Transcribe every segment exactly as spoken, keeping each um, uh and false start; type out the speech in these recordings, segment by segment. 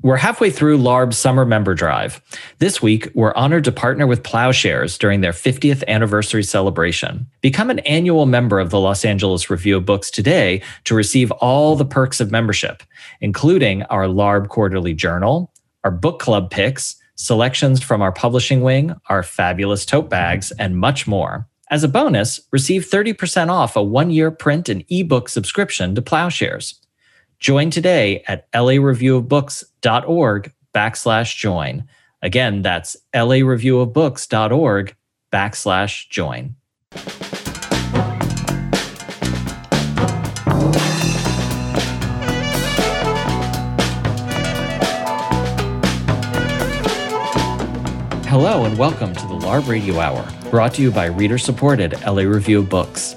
We're halfway through LARB's Summer Member Drive. This week, we're honored to partner with Ploughshares during their fiftieth anniversary celebration. Become an annual member of the Los Angeles Review of Books today to receive all the perks of membership, including our LARB Quarterly Journal, our book club picks, selections from our publishing wing, our fabulous tote bags, and much more. As a bonus, receive thirty percent off a one-year print and ebook subscription to Ploughshares. Join today at lareviewofbooks.org backslash join. Again, that's lareviewofbooks.org backslash join. Hello and welcome to the LARB Radio Hour, brought to you by reader-supported L A Review of Books.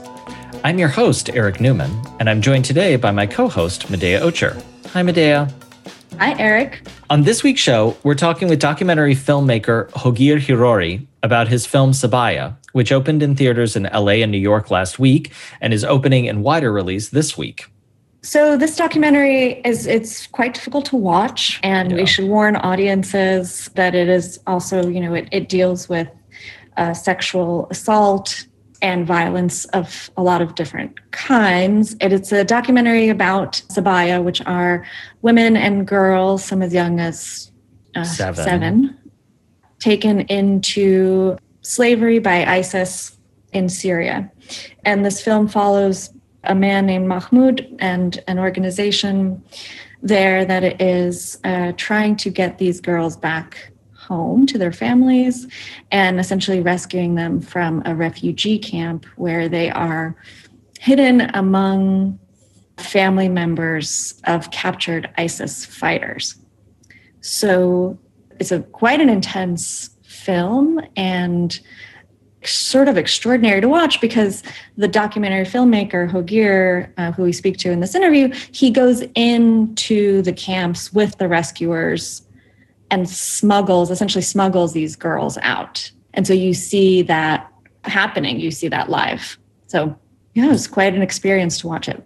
I'm your host, Eric Newman, and I'm joined today by my co-host, Medea Ocher. Hi, Medea. Hi, Eric. On this week's show, we're talking with documentary filmmaker Hogir Hirori about his film Sabaya, which opened in theaters in L A and New York last week and is opening in wider release this week. So this documentary is it's quite difficult to watch, and yeah. we should warn audiences that it is also, you know, it, it deals with uh, sexual assault and violence of a lot of different kinds. And it's a documentary about Sabaya, which are women and girls, some as young as uh, seven. seven, taken into slavery by ISIS in Syria. And this film follows a man named Mahmud and an organization there that is uh, trying to get these girls back home to their families and essentially rescuing them from a refugee camp where they are hidden among family members of captured ISIS fighters. So it's a quite an intense film and sort of extraordinary to watch because the documentary filmmaker Hogir, uh, who we speak to in this interview, he goes into the camps with the rescuers and smuggles, essentially smuggles these girls out. And so you see that happening, you see that live. So yeah, it was quite an experience to watch it.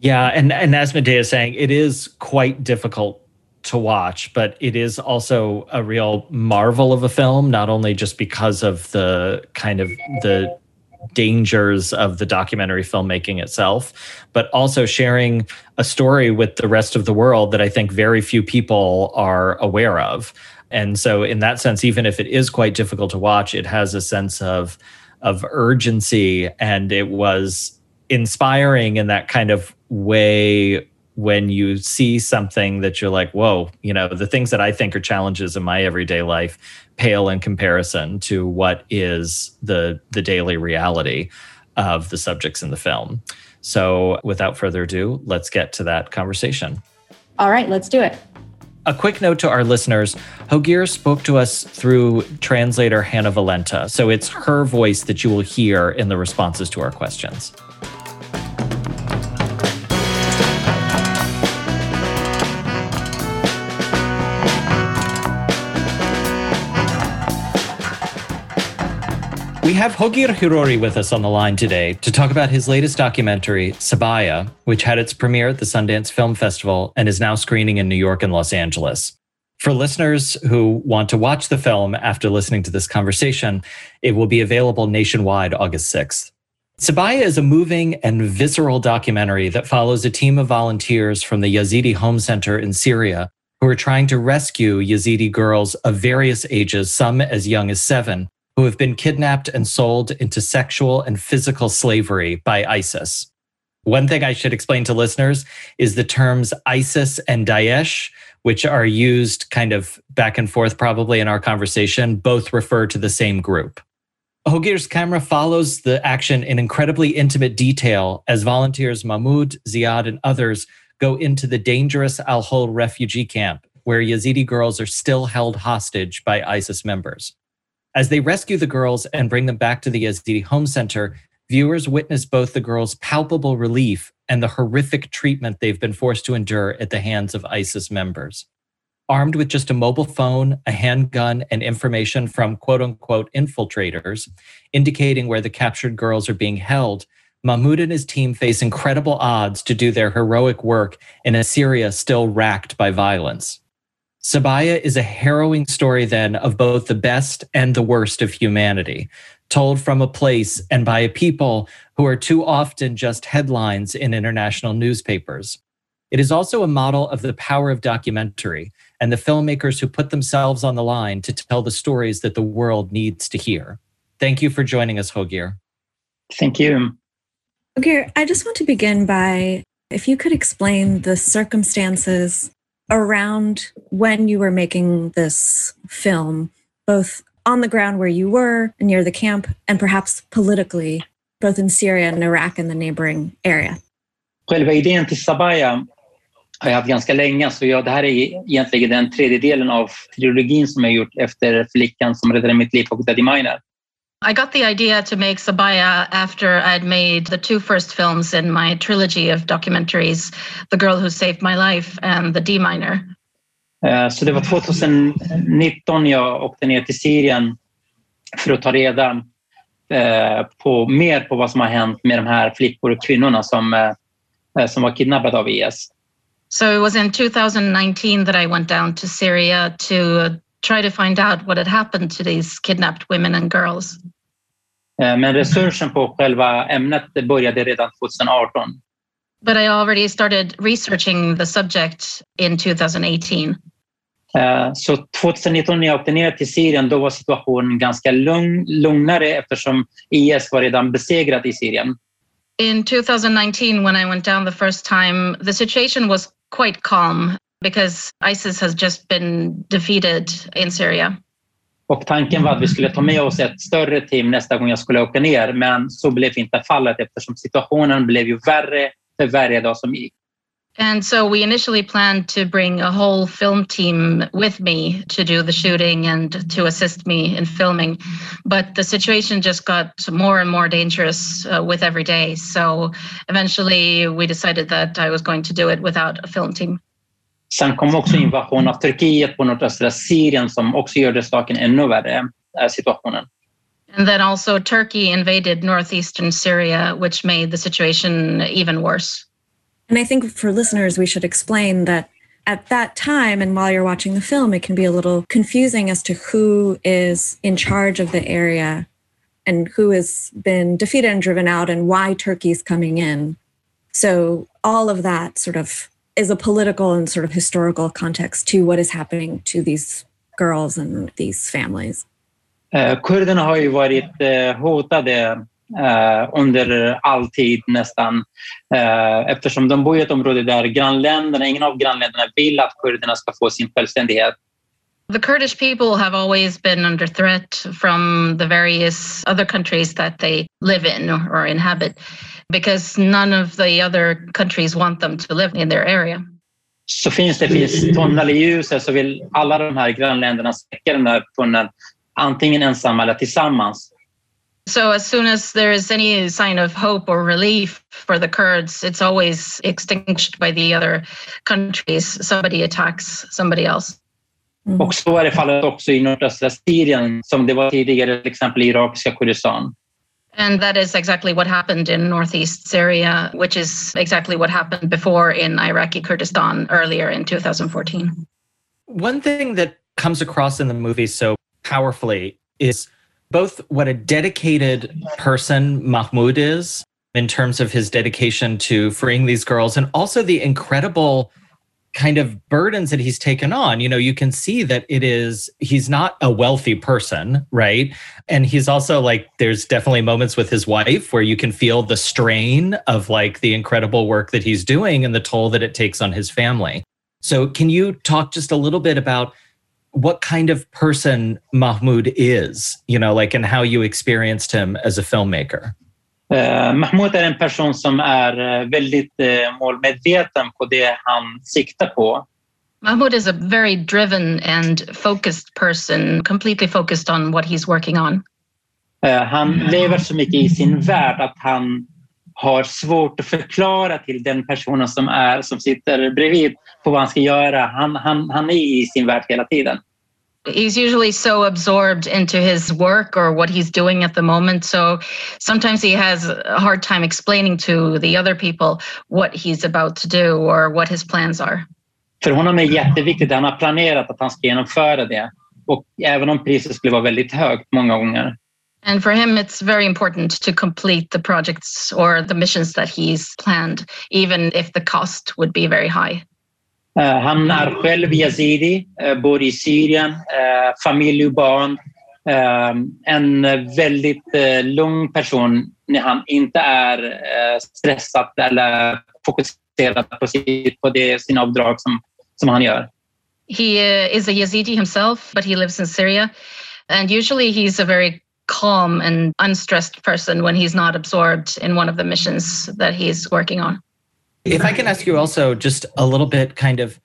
Yeah, and, and as Medea is saying, it is quite difficult to watch, but it is also a real marvel of a film, not only just because of the kind of the dangers of the documentary filmmaking itself, but also sharing a story with the rest of the world that I think very few people are aware of. And so in that sense, even if it is quite difficult to watch, it has a sense of, of urgency. And it was inspiring in that kind of way when you see something that you're like, whoa, you know, the things that I think are challenges in my everyday life pale in comparison to what is the the daily reality of the subjects in the film. So without further ado, let's get to that conversation. All right, let's do it. A quick note to our listeners, Hogir spoke to us through translator Hannah Valenta. So it's her voice that you will hear in the responses to our questions. We have Hogir Hirori with us on the line today to talk about his latest documentary, Sabaya, which had its premiere at the Sundance Film Festival and is now screening in New York and Los Angeles. For listeners who want to watch the film after listening to this conversation, it will be available nationwide August sixth. Sabaya is a moving and visceral documentary that follows a team of volunteers from the Yazidi Home Center in Syria who are trying to rescue Yazidi girls of various ages, some as young as seven, who have been kidnapped and sold into sexual and physical slavery by ISIS. One thing I should explain to listeners is the terms ISIS and Daesh, which are used kind of back and forth probably in our conversation, both refer to the same group. Hogir's camera follows the action in incredibly intimate detail as volunteers Mahmud, Ziyad, and others go into the dangerous Al Hol refugee camp where Yazidi girls are still held hostage by ISIS members. As they rescue the girls and bring them back to the Yazidi Home Center, viewers witness both the girls' palpable relief and the horrific treatment they've been forced to endure at the hands of ISIS members. Armed with just a mobile phone, a handgun, and information from quote-unquote infiltrators, indicating where the captured girls are being held, Mahmud and his team face incredible odds to do their heroic work in a Syria still racked by violence. Sabaya is a harrowing story then of both the best and the worst of humanity, told from a place and by a people who are too often just headlines in international newspapers. It is also a model of the power of documentary and the filmmakers who put themselves on the line to tell the stories that the world needs to hear. Thank you for joining us, Hogir. Thank you. Hogir, I just want to begin by, if you could explain the circumstances around when you were making this film, both on the ground where you were, near the camp, and perhaps politically, both in Syria and Iraq and the neighboring area. Själva idén till Sabaya har jag haft ganska länge, så jag, det här är egentligen den tredjedelen av trilogin som jag gjort efter Flickan som räddade mitt liv och The D-Minor. I got the idea to make Sabaya after I'd made the two first films in my trilogy of documentaries, The Girl Who Saved My Life and The D-Minor. Uh, så det var twenty nineteen jag åkte ner till Syrien för att ta reda uh, på mer på vad som har hänt med de här flickor och kvinnorna som, uh, som var kidnappade av I S. So it was in twenty nineteen that I went down to Syria to try to find out what had happened to these kidnapped women and girls. Men researchen på själva ämnet började redan twenty eighteen. But I already started researching the subject in twenty eighteen. Uh, så twenty nineteen när jag åkte ner till Syrien, då var situationen ganska lugn, lugnare eftersom I S var redan besegrat I Syrien. In twenty nineteen, when I went down the first time, the situation was quite calm, because ISIS has just been defeated in Syria. Och tanken var att vi skulle ta med oss ett större team nästa gång jag skulle åka ner, men så blev inte fallet eftersom situationen blev ju värre för varje dag som gick. And so we initially planned to bring a whole film team with me to do the shooting and to assist me in filming. But the situation just got more and more dangerous uh, with every day. So eventually we decided that I was going to do it without a film team. Sen kom också invasion av Turkiet på nordöstra Syrien som också gjorde saken ännu värre, situationen. And then also Turkey invaded northeastern Syria, which made the situation even worse. And I think for listeners, we should explain that at that time, and while you're watching the film, it can be a little confusing as to who is in charge of the area and who has been defeated and driven out and why Turkey's coming in. So all of that sort of is a political and sort of historical context to what is happening to these girls and these families. Uh, Kurderna har ju varit uh, hotade uh, under all tid nästan uh, eftersom de bor I ett område där grannländerna, ingen av grannländerna vill att kurderna ska få sin självständighet. The Kurdish people have always been under threat from the various other countries that they live in or inhabit, because none of the other countries want them to live in their area. Så finns det finns tunnel I ljuset så vill alla de här grannländerna släcka den här tunneln antingen ensamma eller tillsammans. So as soon as there is any sign of hope or relief for the Kurds, it's always extinguished by the other countries. Somebody attacks somebody else. Mm. Och så är det fallet också I nordöstra Syrien som det var tidigare till exempel I irakiska Kurdistan. And that is exactly what happened in northeast Syria, which is exactly what happened before in Iraqi Kurdistan earlier in twenty fourteen. One thing that comes across in the movie so powerfully is both what a dedicated person Mahmud is in terms of his dedication to freeing these girls and also the incredible kind of burdens that he's taken on. You know, you can see that it is, he's not a wealthy person, right? And he's also like, there's definitely moments with his wife where you can feel the strain of like the incredible work that he's doing and the toll that it takes on his family. So can you talk just a little bit about what kind of person Mahmud is, you know, like, and how you experienced him as a filmmaker? Uh, Mahmud är en person som är uh, väldigt uh, målmedveten på det han siktar på. Mahmud is a very driven and focused person, completely focused on what he's working on. Uh, han lever så mycket I sin värld att han har svårt att förklara till den personen som är som sitter bredvid på vad han ska göra. Han han han är I sin värld hela tiden. He's usually so absorbed into his work or what he's doing at the moment. So sometimes he has a hard time explaining to the other people what he's about to do or what his plans are. För honom är jätteviktigt. Han har planerat att han ska genomföra det. Och även om priset skulle vara väldigt högt många gånger. And for him, it's very important to complete the projects or the missions that he's planned, even if the cost would be very high. Uh, han är själv yazidi, uh, bor i Syrien, uh, familj och barn. Um, en väldigt uh, lugn person när han inte är uh, stressad eller fokuserad på, sitt, på det, sina uppdrag som, som han gör. He uh, is a Yazidi himself, but he lives in Syria. And usually he's a very calm and unstressed person when he's not absorbed in one of the missions that he's working on. If I can ask you also just a little bit kind of,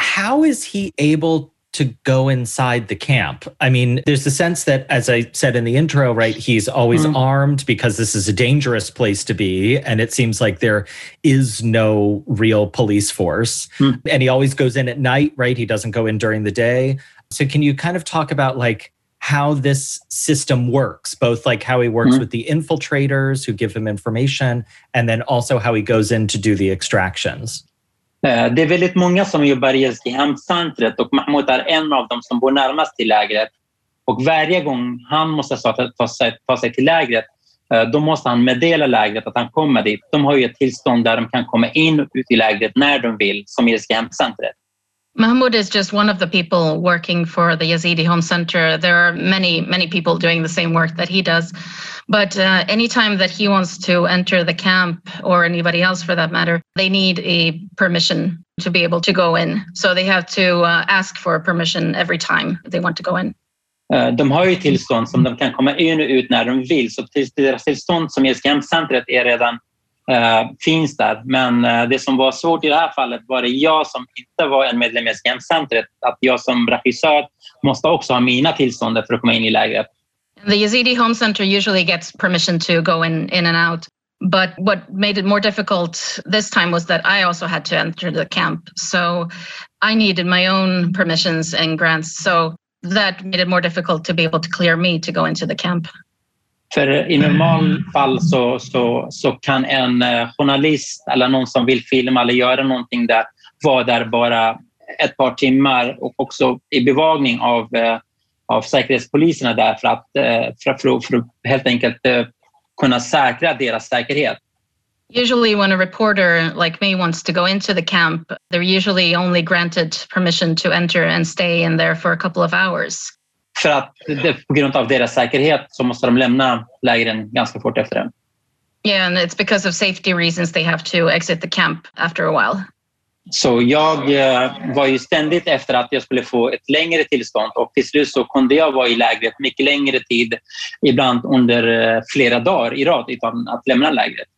how is he able to go inside the camp? I mean, there's the sense that, as I said in the intro, right, he's always mm-hmm. armed because this is a dangerous place to be. And it seems like there is no real police force. Mm-hmm. And he always goes in at night, right? He doesn't go in during the day. So can you kind of talk about like how this system works, both like how he works mm-hmm. with the infiltrators who give him information, and then also how he goes in to do the extractions? Det är väldigt många som jobbar i Yazidi centret och Mahmud är en av dem som bor närmast till lägret. Och varje gång han måste ta sig, ta sig till lägret, då måste han meddela lägret att han kommer dit. De har ju ett tillstånd där de kan komma in och ut i lägret när de vill, som i Yazidi centret. Mahmud is just one of the people working for the Yazidi Home Center. There are many, many people doing the same work that he does. But uh, anytime that he wants to enter the camp, or anybody else for that matter, they need a permission to be able to go in. So they have to uh, ask for permission every time they want to go in. Uh, de har ju tillstånd som de kan komma in och ut när de vill. Så deras tillstånd som Yazidi Home Centret är redan Uh, finns där. Men uh, det som var svårt i det här fallet var det jag som inte var en medlem i centret, att jag som regissör måste också ha mina tillstånd för att komma in i lägret. The Yazidi Home Center usually gets permission to go in, in and out. But what made it more difficult this time was that I also had to enter the camp. So I needed my own permissions and grants. So that made it more difficult to be able to clear me to go into the camp. För i normal fall så, så, så kan en journalist eller någon som vill filma eller göra någonting där vara där bara ett par timmar, och också i bevakning av, av säkerhetspoliserna där för att, för, för, för att helt enkelt kunna säkra deras säkerhet. Usually when a reporter like me wants to go into the camp, they're usually only granted permission to enter and stay in there for a couple of hours. För att på grund av deras säkerhet så måste de lämna lägren ganska fort efter det. Yeah, and it's because of safety reasons they have to exit the camp after a while. Så jag uh, var ju ständigt efter att jag skulle få ett längre tillstånd, och till slut så kunde jag vara i lägret mycket längre tid, ibland under uh, flera dagar i rad utan att lämna lägret.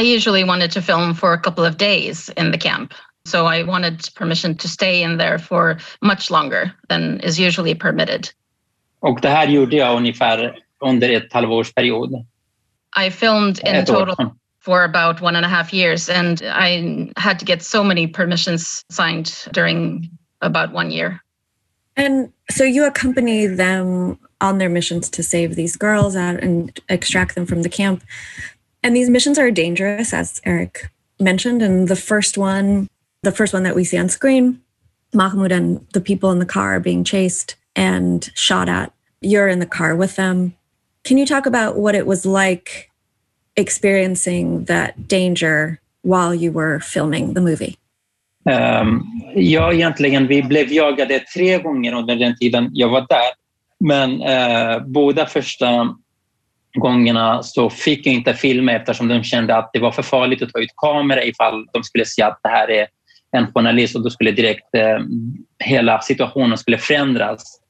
I usually wanted to film for a couple of days in the camp. So I wanted permission to stay in there for much longer than is usually permitted. Och det här gjorde jag ungefär under ett halvårsperiod. I filmed in total for about one and a half years, and I had to get so many permissions signed during about one year. And so you accompany them on their missions to save these girls out and extract them from the camp. And these missions are dangerous, as Eric mentioned. And the first one, the first one that we see on screen, Mahmud and the people in the car are being chased and shot at. You're in the car with them. Can you talk about what it was like experiencing that danger while you were filming the movie? Um, ja, egentligen, vi blev jagade tre gånger under den tiden jag var där. Men uh, båda första gångerna så fick jag inte filma eftersom de kände att det var för farligt att ta ut kamera ifall de skulle se att det här är en journalist, och då skulle direkt uh, hela situationen skulle förändras.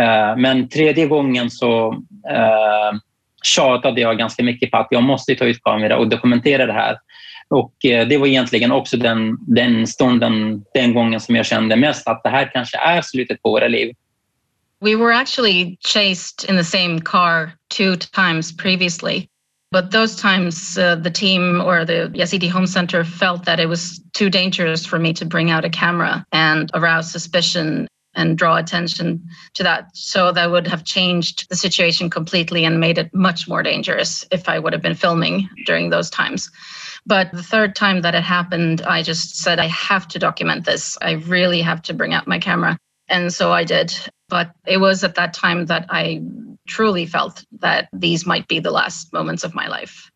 Uh, men tredje gången så uh, tjatade jag ganska mycket på att jag måste ta ut kamera och dokumentera det här. Och uh, det var egentligen också den, den stunden, den gången som jag kände mest att det här kanske är slutet på våra liv. We were actually chased in the same car two times previously. But those times uh, the team or the Yazidi Home Center felt that it was too dangerous for me to bring out a camera and arouse suspicion and draw attention to that. So that would have changed the situation completely and made it much more dangerous if I would have been filming during those times. But the third time that it happened, I just said, I have to document this. I really have to bring out my camera. And so I did. But it was at that time that I truly felt that these might be the last moments of my life.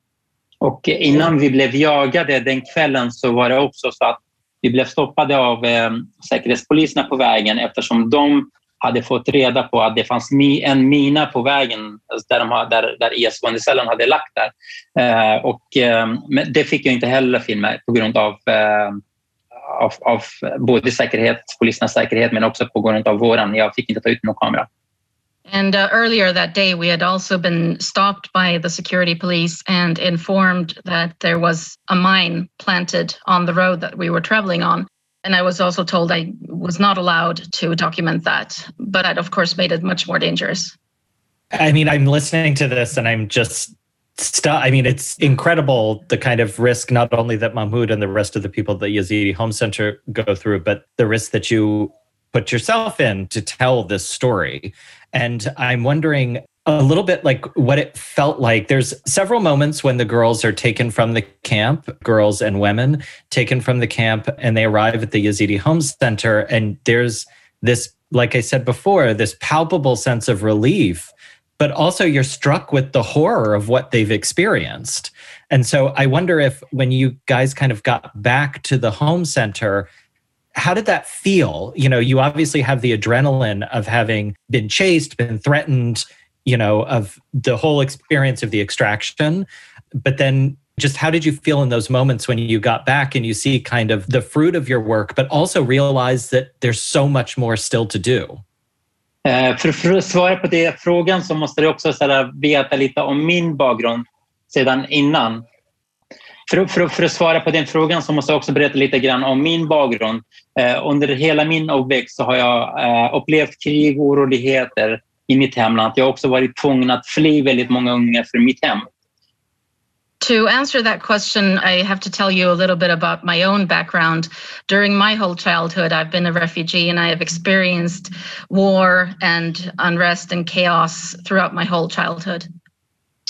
Och innan vi blev jagade den kvällen så var det också så att vi blev stoppade av eh, säkerhetspoliserna på vägen, eftersom de hade fått reda på att det fanns mi, en mina på vägen där, de, där, där I S-bandicellen hade lagt där. Eh, och, eh, men det fick jag inte heller filma på grund av, eh, av, av både säkerhetspolisernas säkerhet men också på grund av våran. Jag fick inte ta ut någon kamera. And uh, earlier that day, we had also been stopped by the security police and informed that there was a mine planted on the road that we were traveling on. And I was also told I was not allowed to document that. But that, of course, made it much more dangerous. I mean, I'm listening to this and I'm just stu- I mean, it's incredible, the kind of risk, not only that Mahmud and the rest of the people at the Yazidi Home Center go through, but the risk that you put yourself in to tell this story. And I'm wondering a little bit like what it felt like. There's several moments when the girls are taken from the camp, girls and women taken from the camp, and they arrive at the Yazidi Home Center. And there's this, like I said before, this palpable sense of relief, but also you're struck with the horror of what they've experienced. And so I wonder if when you guys kind of got back to the home center, how did that feel? You know, you obviously have the adrenaline of having been chased, been threatened, you know, of the whole experience of the extraction. But then just how did you feel in those moments when you got back and you see kind of the fruit of your work, but also realize that there's so much more still to do? Uh, för, för att svara på den frågan så måste jag också säga, veta lite om min bakgrund sedan innan. För, för, för att svara på den frågan så måste jag också berätta lite grann om min bakgrund. Eh, under hela min uppväxt så har jag eh, upplevt krig och oroligheter i mitt hemland. Jag har också varit tvungen att fly väldigt många gånger för mitt hem. To answer that question, I have to tell you a little bit about my own background. During my whole childhood, I've been a refugee and I have experienced war and unrest and chaos throughout my whole childhood.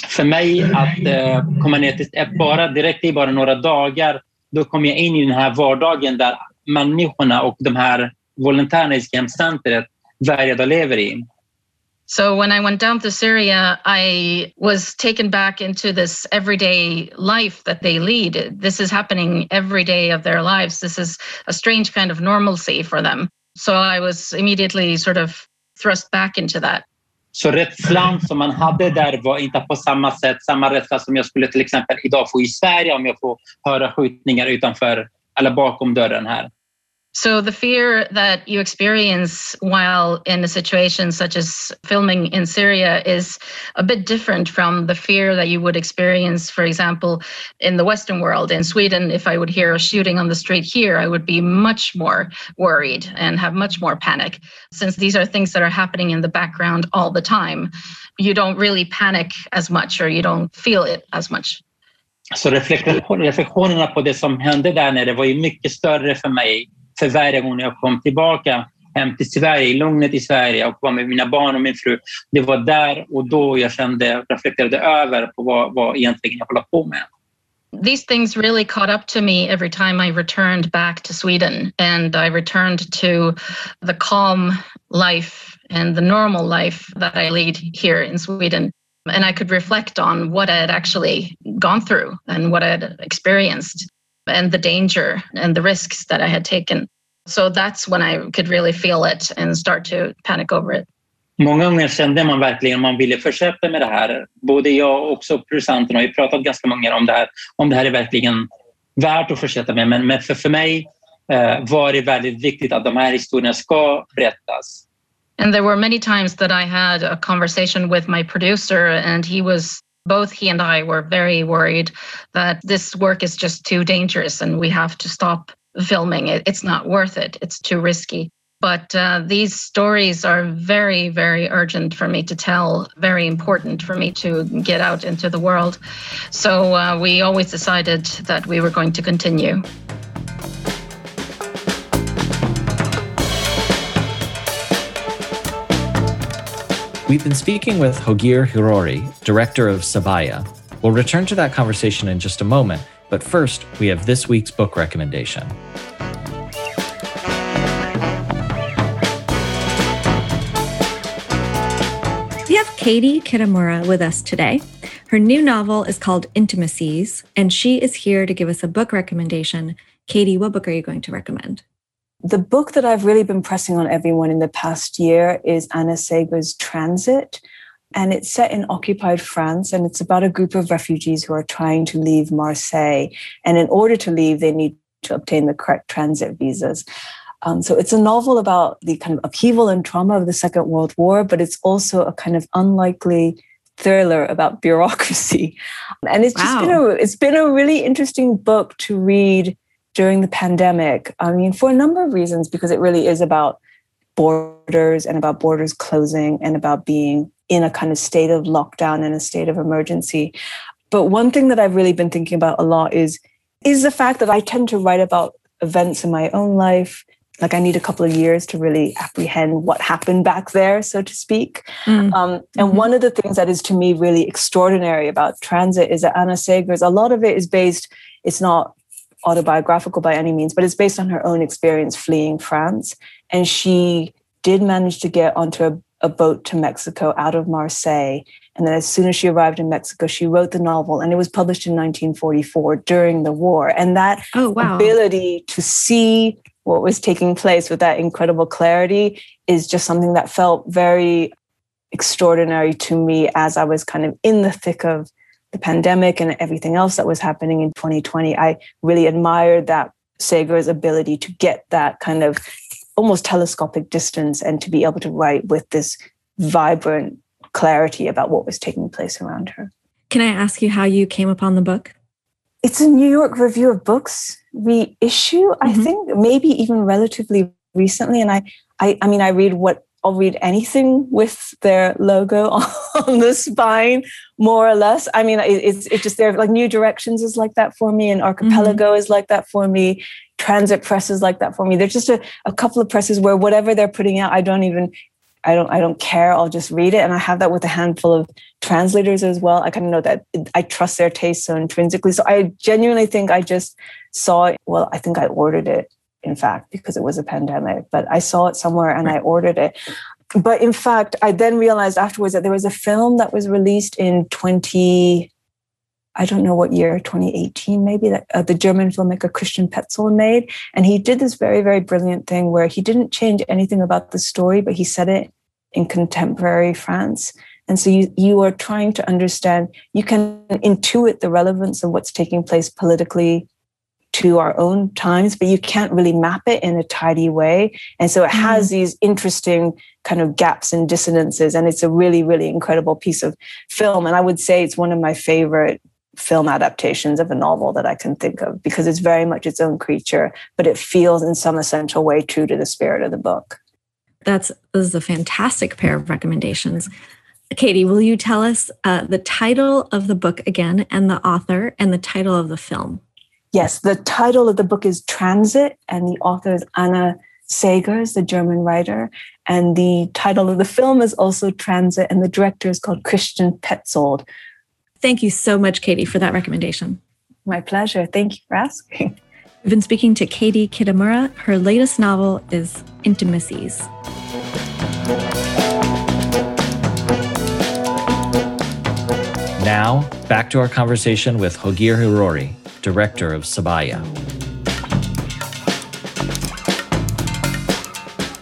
För mig att eh, komma ner till ett bara, direkt i bara några dagar, då kom jag in i den här vardagen där människorna och de här volontärerna I hemcentret varje dag lever I. So when I went down to Syria, I was taken back into this everyday life that they lead. This is happening every day of their lives. This is a strange kind of normalcy for them. So I was immediately sort of thrust back into that. Så rädslan som man hade där var inte på samma sätt, samma rädsla som jag skulle till exempel idag få I Sverige om jag får höra skjutningar utanför eller bakom dörren här. So the fear that you experience while in a situation such as filming in Syria is a bit different from the fear that you would experience, for example, in the Western world. In Sweden, if I would hear a shooting on the street here, I would be much more worried and have much more panic, since these are things that are happening in the background all the time. You don't really panic as much, or you don't feel it as much. Så reflektionerna på det som hände där nere var ju mycket större för mig. För varje gång jag kom tillbaka hem till Sverige, I lugnet I Sverige och var med mina barn och min fru. Det var där och då jag kände, reflekterade över på vad, vad egentligen jag håller på med. These things really caught up to me every time I returned back to Sweden. And I returned to the calm life and the normal life that I lead here in Sweden. And I could reflect on what I had actually gone through and what I had experienced, and the danger and the risks that I had taken. So that's when I could really feel it and start to panic over it. Många gånger kände man verkligen man ville fortsätta med det här. Både jag och producenterna har ju pratat ganska många om det här. Om det här är verkligen värt att fortsätta med. Men, men för, för mig eh, var det väldigt viktigt att de här historierna ska berättas. And there were many times that I had a conversation with my producer, and he was Both he and I were very worried that this work is just too dangerous and we have to stop filming it. It's not worth it. It's too risky. But uh, these stories are very, very urgent for me to tell, very important for me to get out into the world. So uh, we always decided that we were going to continue. We've been speaking with Hogir Hirori, director of Sabaya. We'll return to that conversation in just a moment, But first, we have this week's book recommendation. We have Katie Kitamura with us today. Her new novel is called Intimacies, and she is here to give us a book recommendation. Katie, what book are you going to recommend? The book that I've really been pressing on everyone in the past year is Anna Seghers' Transit, and it's set in occupied France, and it's about a group of refugees who are trying to leave Marseilles. And in order to leave, they need to obtain the correct transit visas. Um, so it's a novel about the kind of upheaval and trauma of the Second World War, but it's also a kind of unlikely thriller about bureaucracy. And it's wow. just been a, it's been a really interesting book to read during the pandemic. I mean, for a number of reasons, because it really is about borders and about borders closing and about being in a kind of state of lockdown and a state of emergency. But one thing that I've really been thinking about a lot is, is the fact that I tend to write about events in my own life. Like I need a couple of years to really apprehend what happened back there, so to speak. Mm. Um, and mm-hmm. one of the things that is to me really extraordinary about Transit is that Anna Seghers, a lot of it is based, it's not autobiographical by any means, but it's based on her own experience fleeing France. And she did manage to get onto a a boat to Mexico out of Marseille. And then as soon as she arrived in Mexico, she wrote the novel, and it was published in nineteen forty-four during the war. And that oh, wow. ability to see what was taking place with that incredible clarity is just something that felt very extraordinary to me as I was kind of in the thick of the pandemic and everything else that was happening in twenty twenty. I really admired that Seghers' ability to get that kind of almost telescopic distance and to be able to write with this vibrant clarity about what was taking place around her. Can I ask you how you came upon the book? It's a New York Review of Books reissue, mm-hmm. I think, maybe even relatively recently. And I, I, I mean, I read what I'll read anything with their logo on the spine, more or less. I mean, it, it's it just they're like New Directions is like that for me, and Archipelago mm-hmm. is like that for me. Transit Press is like that for me. There's just a, a couple of presses where whatever they're putting out, I don't even, I don't, I don't care. I'll just read it. And I have that with a handful of translators as well. I kind of know that I trust their taste so intrinsically. So I genuinely think I just saw it. Well, I think I ordered it, in fact, because it was a pandemic, but I saw it somewhere and I ordered it. But in fact, I then realized afterwards that there was a film that was released in twenty I don't know what year, twenty eighteen maybe, that uh, the German filmmaker Christian Petzold made. And he did this very, very brilliant thing where he didn't change anything about the story, but he set it in contemporary France. And so you, you are trying to understand, you can intuit the relevance of what's taking place politically to our own times, but you can't really map it in a tidy way. And so it mm-hmm. has these interesting kind of gaps and dissonances. And it's a really, really incredible piece of film. And I would say it's one of my favorite film adaptations of a novel that I can think of, because it's very much its own creature, but it feels in some essential way true to the spirit of the book. That's this is a fantastic pair of recommendations. Katie, will you tell us uh, the title of the book again, and the author, and the title of the film? Yes, the title of the book is Transit, and the author is Anna Seghers, the German writer. And the title of the film is also Transit, and the director is called Christian Petzold. Thank you so much, Katie, for that recommendation. My pleasure. Thank you for asking. We've been speaking to Katie Kitamura. Her latest novel is Intimacies. Now, back to our conversation with Hogir Hirori, director of Sabaya.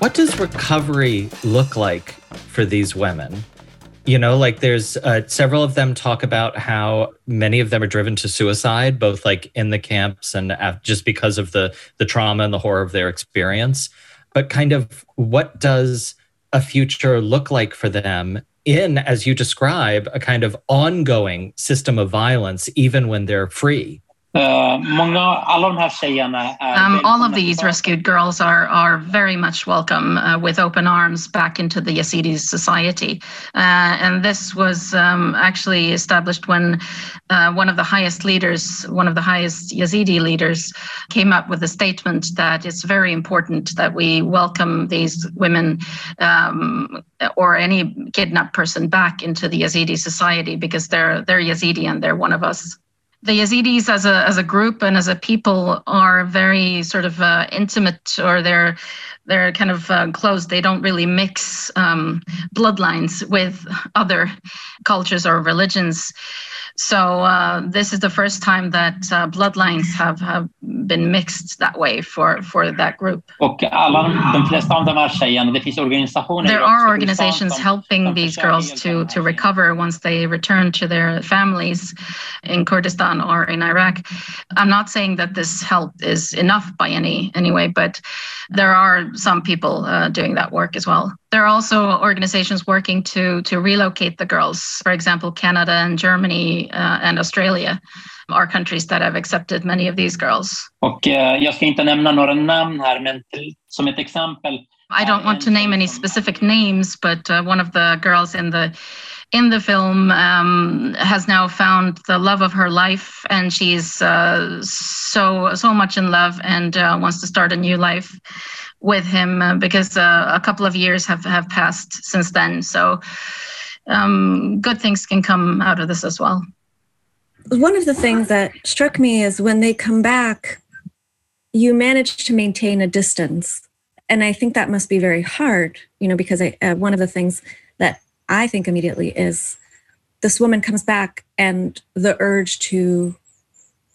What does recovery look like for these women? You know, like there's uh, several of them talk about how many of them are driven to suicide, both like in the camps and af- just because of the the trauma and the horror of their experience. But kind of what does a future look like for them in, as you describe, a kind of ongoing system of violence, even when they're free? Um, all of these rescued girls are are very much welcome uh, with open arms back into the Yazidi society. Uh, and this was um, actually established when uh, one of the highest leaders, one of the highest Yazidi leaders, came up with a statement that it's very important that we welcome these women um, or any kidnapped person back into the Yazidi society, because they're they're Yazidi and they're one of us. the Yazidis as a as a group and as a people are very sort of uh, intimate, or they're they're kind of uh, closed. They don't really mix um, bloodlines with other cultures or religions. So uh, this is the first time that uh, bloodlines have, have been mixed that way for for that group. Och alla, de flesta av de här tjejerna, det finns organisationer. There are organizations helping these girls to to recover once they return to their families in Kurdistan or in Iraq. I'm not saying that this help is enough by any anyway, but there are some people uh, doing that work as well. There are also organizations working to to relocate the girls. For example, Canada and Germany uh, and Australia are countries that have accepted many of these girls. Och eh, jag ska inte nämna några namn här, men som ett exempel. I don't want to name any specific names, but uh, one of the girls in the in the film um, has now found the love of her life, and she's uh, so so much in love and uh, wants to start a new life with him uh, because uh, a couple of years have, have passed since then. So um, good things can come out of this as well. One of the things that struck me is when they come back, you manage to maintain a distance. And I think that must be very hard, you know, because I, uh, one of the things that I think immediately is this woman comes back and the urge to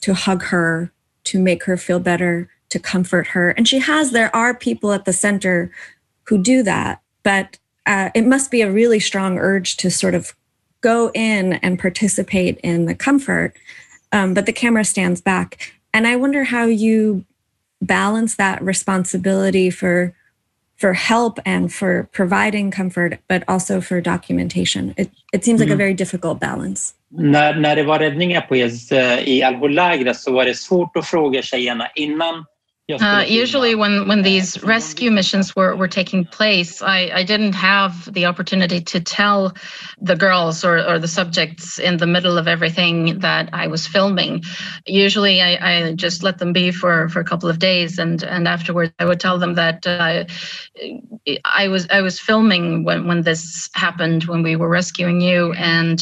to hug her, to make her feel better, to comfort her. And she has, there are people at the center who do that, but uh, it must be a really strong urge to sort of go in and participate in the comfort. Um, but the camera stands back. And I wonder how you balance that responsibility for for help and for providing comfort, but also for documentation. It, it seems like mm. a very difficult balance. När, när det var räddningar på Yazidi i Al Hol-lägret så var det svårt att fråga tjejerna innan. Uh, usually when, when these rescue missions were, were taking place, I, I didn't have the opportunity to tell the girls or, or the subjects in the middle of everything that I was filming. Usually I, I just let them be for, for a couple of days, and, and afterwards I would tell them that uh, I was I was filming when, when this happened, when we were rescuing you, and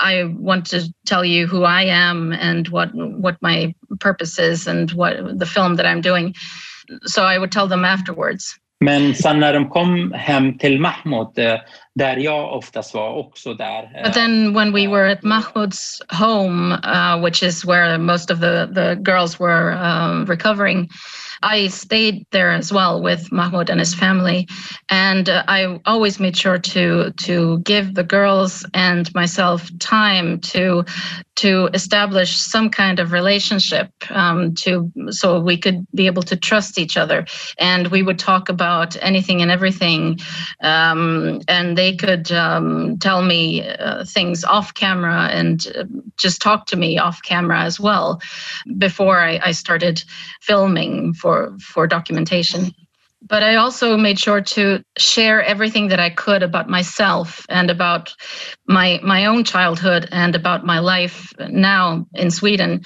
I want to tell you who I am and what what my purpose is and what the film that I'm doing. So I would tell them afterwards. Men sen när de kom hem till Mahmud, där jag oftast var också där. But then when we were at Mahmud's home, uh, which is where most of the, the girls were uh, recovering, I stayed there as well with Mahmud and his family. And uh, I always made sure to to give the girls and myself time to to establish some kind of relationship, um, to so we could be able to trust each other. And we would talk about anything and everything. Um, and they could um, tell me uh, things off camera and uh, just talk to me off camera as well before I, I started filming for, for documentation. But I also made sure to share everything that I could about myself and about my my own childhood and about my life now in Sweden,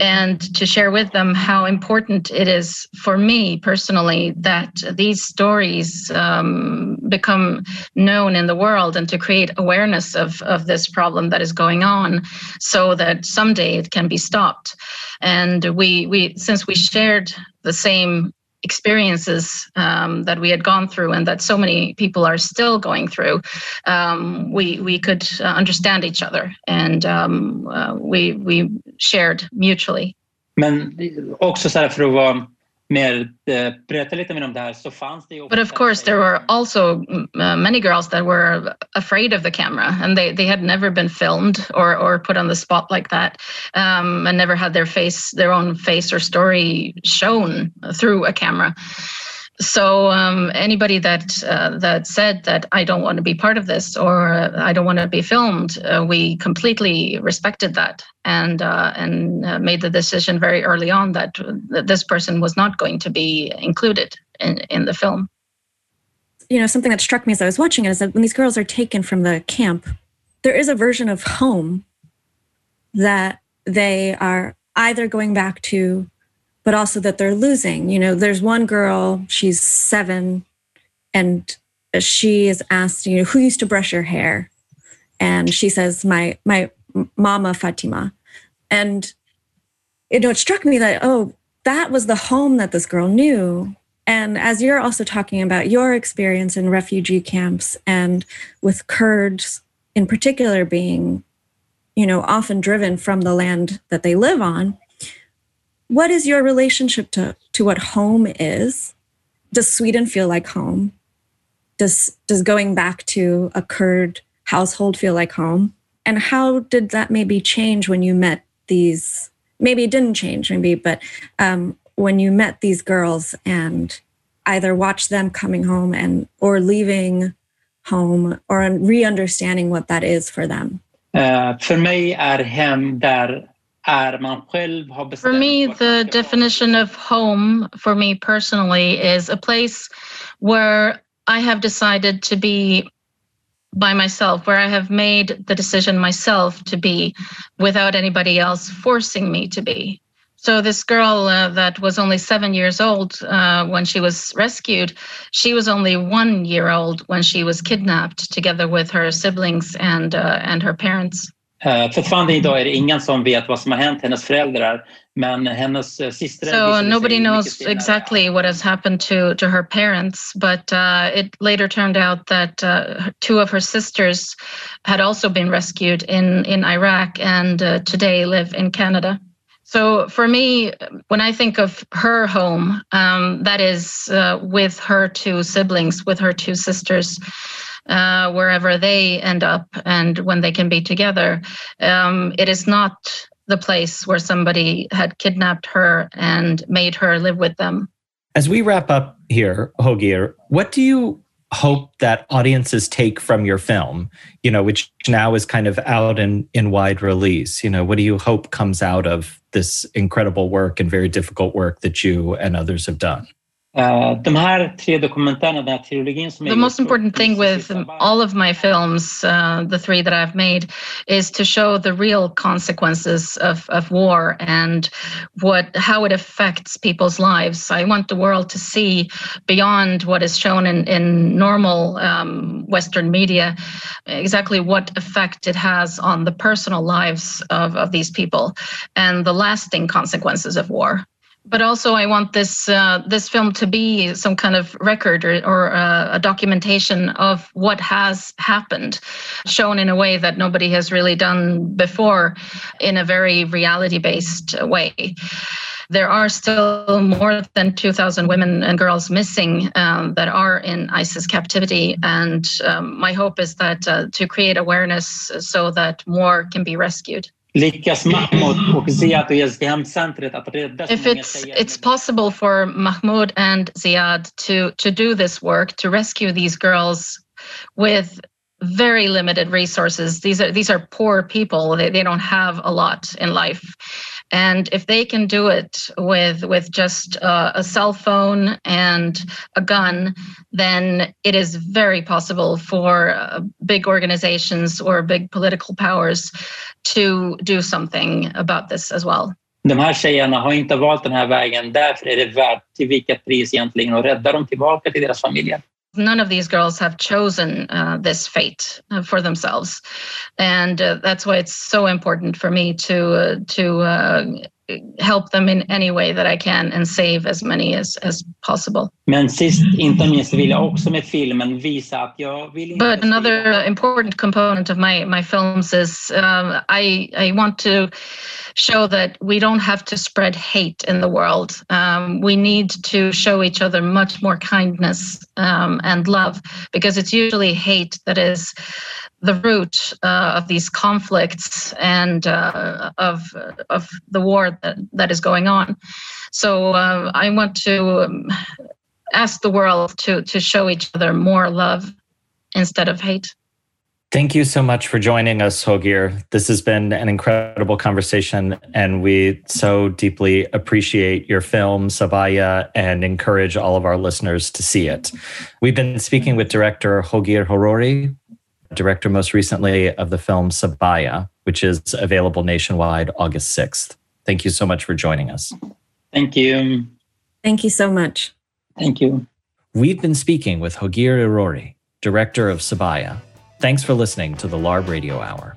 and to share with them how important it is for me personally that these stories um, become known in the world and to create awareness of, of this problem that is going on so that someday it can be stopped. And we we since we shared the same experiences um, that we had gone through and that so many people are still going through, um, we we could uh, understand each other, and um, uh, we we shared mutually. Men också så här för att vara mer berätta lite mer om det här, så fanns det. But of course there were also uh, many girls that were afraid of the camera, and they they had never been filmed or or put on the spot like that, um, and never had their face, their own face or story shown through a camera. So um, anybody that uh, that said that I don't want to be part of this or uh, I don't want to be filmed, uh, we completely respected that and uh, and uh, made the decision very early on that, that this person was not going to be included in, in the film. You know, something that struck me as I was watching it is that when these girls are taken from the camp, there is a version of home that they are either going back to, but also that they're losing. You know, there's one girl, she's seven, and she is asked, you know, who used to brush your hair? And she says, my my mama Fatima. And, you know, it struck me that, oh, that was the home that this girl knew. And as you're also talking about your experience in refugee camps and with Kurds in particular being, you know, often driven from the land that they live on, what is your relationship to, to what home is? Does Sweden feel like home? Does, does going back to a Kurd household feel like home? And how did that maybe change when you met these, maybe it didn't change, maybe, but um, when you met these girls and either watched them coming home and or leaving home or re-understanding what that is for them? Uh, for me, the definition of home for me personally is a place where I have decided to be by myself, where I have made the decision myself to be without anybody else forcing me to be. So this girl uh, that was only seven years old uh, when she was rescued, she was only one year old when she was kidnapped together with her siblings and uh, and her parents. Fortfarande idag är det ingen som vet vad som har hänt hennes föräldrar, men hennes systrar. So nobody knows exactly what has happened to to her parents, but uh, it later turned out that uh, two of her sisters had also been rescued in in Iraq and uh, today live in Canada. So for me, when I think of her home, um, that is uh, with her two siblings, with her two sisters, uh, wherever they end up and when they can be together. Um, it is not the place where somebody had kidnapped her and made her live with them. As we wrap up here, Hogir, what do you hope that audiences take from your film, you know, which now is kind of out in, in wide release? You know, what do you hope comes out of this incredible work and very difficult work that you and others have done? Uh, the most important thing with all of my films, uh, the three that I've made, is to show the real consequences of, of war and what how it affects people's lives. I want the world to see beyond what is shown in, in normal um, Western media, exactly what effect it has on the personal lives of, of these people and the lasting consequences of war. But also, I want this uh, this film to be some kind of record or, or uh, a documentation of what has happened, shown in a way that nobody has really done before, in a very reality-based way. There are still more than two thousand women and girls missing um, that are in ISIS captivity. And um, my hope is that uh, to create awareness so that more can be rescued. If it's, it's possible for Mahmud and Ziyad to, to do this work, to rescue these girls with very limited resources, these are these are poor people, they, they don't have a lot in life. And if they can do it with with just uh, a cell phone and a gun, then it is very possible for uh, big organizations or big political powers to do something about this as well. De här tjejerna har inte valt den här vägen, därför är det värt till vilket pris egentligen att rädda dem tillbaka till deras familjer. None of these girls have chosen uh, this fate uh, for themselves. And uh, that's why it's so important for me to uh, to uh, help them in any way that I can and save as many as, as possible. But another important component of my, my films is um, I, I want to show that we don't have to spread hate in the world. Um, we need to show each other much more kindness um, and love, because it's usually hate that is the root uh, of these conflicts and uh, of of the war that, that is going on. So uh, I want to um, ask the world to to show each other more love instead of hate. Thank you so much for joining us, Hogir. This has been an incredible conversation, and we so deeply appreciate your film, Sabaya, and encourage all of our listeners to see it. We've been speaking with director Hogir Hirori, director most recently of the film Sabaya, which is available nationwide August sixth. Thank you so much for joining us. Thank you. Thank you so much. Thank you. We've been speaking with Hogir Hirori, director of Sabaya. Thanks for listening to the L A R B Radio Hour.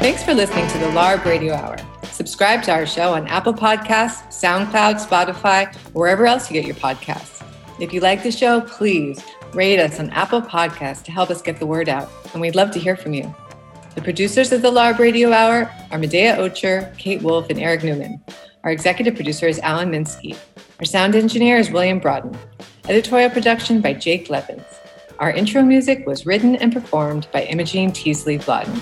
Thanks for listening to the L A R B Radio Hour. Subscribe to our show on Apple Podcasts, SoundCloud, Spotify, or wherever else you get your podcasts. If you like the show, please rate us on Apple Podcasts to help us get the word out, and we'd love to hear from you. The producers of the L A R B Radio Hour are Medea Ocher, Kate Wolf, and Eric Newman. Our executive producer is Alan Minsky. Our sound engineer is William Broughton. Editorial production by Jake Levins. Our intro music was written and performed by Imogene Teasley Vladden.